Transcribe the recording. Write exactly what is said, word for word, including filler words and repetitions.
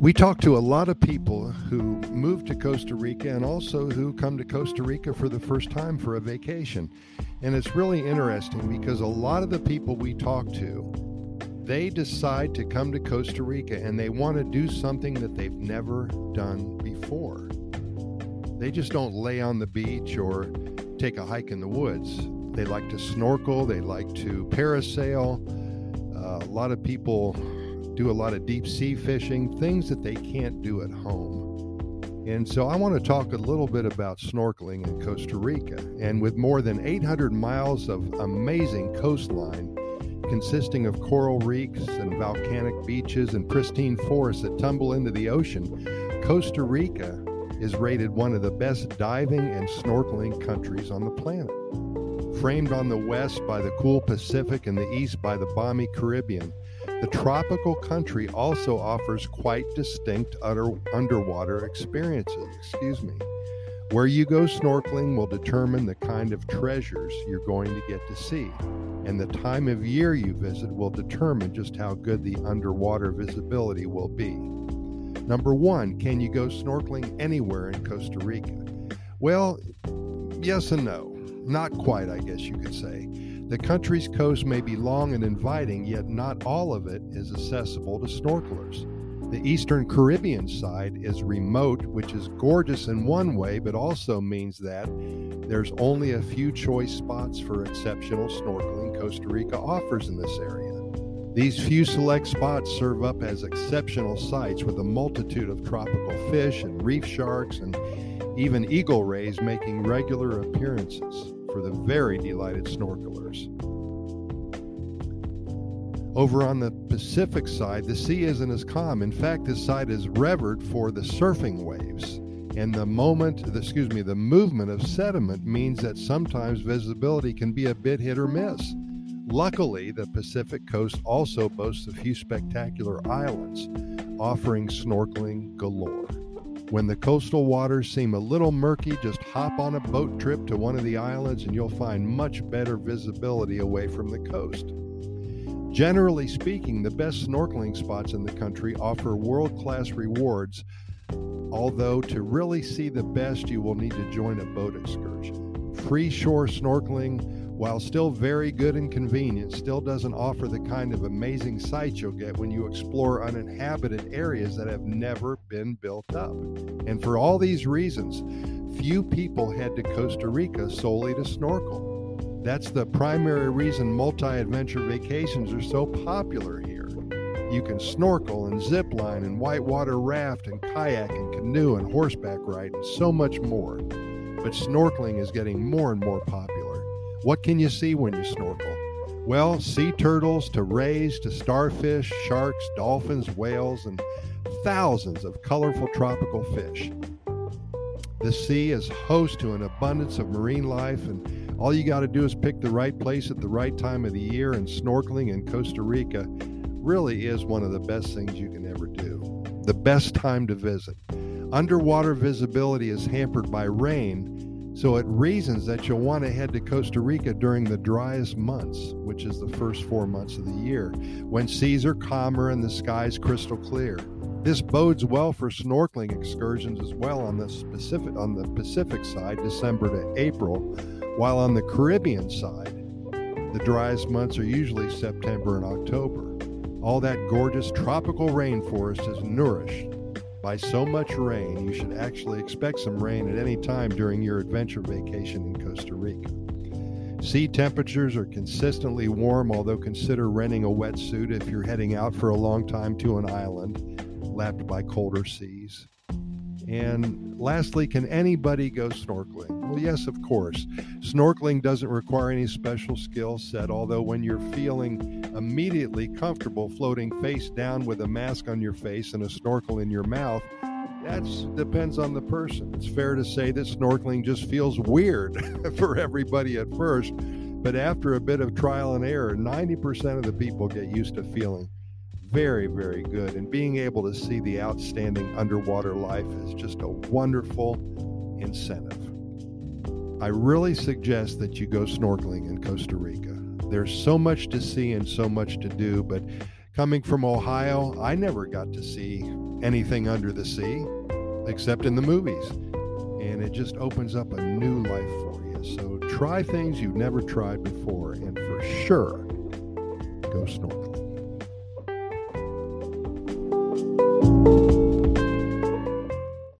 We talk to a lot of people who move to Costa Rica and also who come to Costa Rica for the first time for a vacation. And it's really interesting because a lot of the people we talk to, they decide to come to Costa Rica and they want to do something that they've never done before. They just don't lay on the beach or take a hike in the woods. They like to snorkel, they like to parasail. Uh, a lot of people do a lot of deep sea fishing, things that they can't do at home. And so I want to talk a little bit about snorkeling in Costa Rica. And with more than eight hundred miles of amazing coastline, consisting of coral reefs and volcanic beaches and pristine forests that tumble into the ocean, Costa Rica is rated one of the best diving and snorkeling countries on the planet. Framed on the west by the cool Pacific and the east by the balmy Caribbean, the tropical country also offers quite distinct underwater experiences, excuse me. Where you go snorkeling will determine the kind of treasures you're going to get to see, and the time of year you visit will determine just how good the underwater visibility will be. Number one, can you go snorkeling anywhere in Costa Rica? Well, yes and no. Not quite, I guess you could say. The country's coast may be long and inviting, yet not all of it is accessible to snorkelers. The Eastern Caribbean side is remote, which is gorgeous in one way, but also means that there's only a few choice spots for exceptional snorkeling Costa Rica offers in this area. These few select spots serve up as exceptional sites with a multitude of tropical fish and reef sharks and even eagle rays making regular appearances for the very delighted snorkelers. Over on the Pacific side, the sea isn't as calm. In fact, this side is revered for the surfing waves, and the moment, the, excuse me, the movement of sediment means that sometimes visibility can be a bit hit or miss. Luckily, the Pacific coast also boasts a few spectacular islands, offering snorkeling galore. When the coastal waters seem a little murky, just hop on a boat trip to one of the islands and you'll find much better visibility away from the coast. Generally speaking, the best snorkeling spots in the country offer world-class rewards, although to really see the best, you will need to join a boat excursion. Free shore snorkeling, while still very good and convenient, still doesn't offer the kind of amazing sights you'll get when you explore uninhabited areas that have never been built up. And for all these reasons, few people head to Costa Rica solely to snorkel. That's the primary reason multi-adventure vacations are so popular here. You can snorkel and zip line and whitewater raft and kayak and canoe and horseback ride and so much more. But snorkeling is getting more and more popular. What can you see when you snorkel? Well, sea turtles to rays to starfish, sharks, dolphins, whales, and thousands of colorful tropical fish. The sea is host to an abundance of marine life, and all you got to do is pick the right place at the right time of the year, and snorkeling in Costa Rica really is one of the best things you can ever do. The best time to visit. Underwater visibility is hampered by rain, so it reasons that you'll want to head to Costa Rica during the driest months, which is the first four months of the year, when seas are calmer and the sky's crystal clear. This bodes well for snorkeling excursions as well on the Pacific, on the Pacific side, December to April, while on the Caribbean side, the driest months are usually September and October. All that gorgeous tropical rainforest is nourished by so much rain, you should actually expect some rain at any time during your adventure vacation in Costa Rica. Sea temperatures are consistently warm, although consider renting a wetsuit if you're heading out for a long time to an island lapped by colder seas. And lastly, can anybody go snorkeling? Well, yes, of course. Snorkeling doesn't require any special skill set, although when you're feeling immediately comfortable floating face down with a mask on your face and a snorkel in your mouth, that depends on the person. It's fair to say that snorkeling just feels weird for everybody at first, but after a bit of trial and error, ninety percent of the people get used to feeling very, very good, and being able to see the outstanding underwater life is just a wonderful incentive. I really suggest that you go snorkeling in Costa Rica. There's so much to see and so much to do, but Coming from Ohio, I never got to see anything under the sea except in the movies. And it just opens up a new life for you. So try things you've never tried before. And for sure, go snorkeling.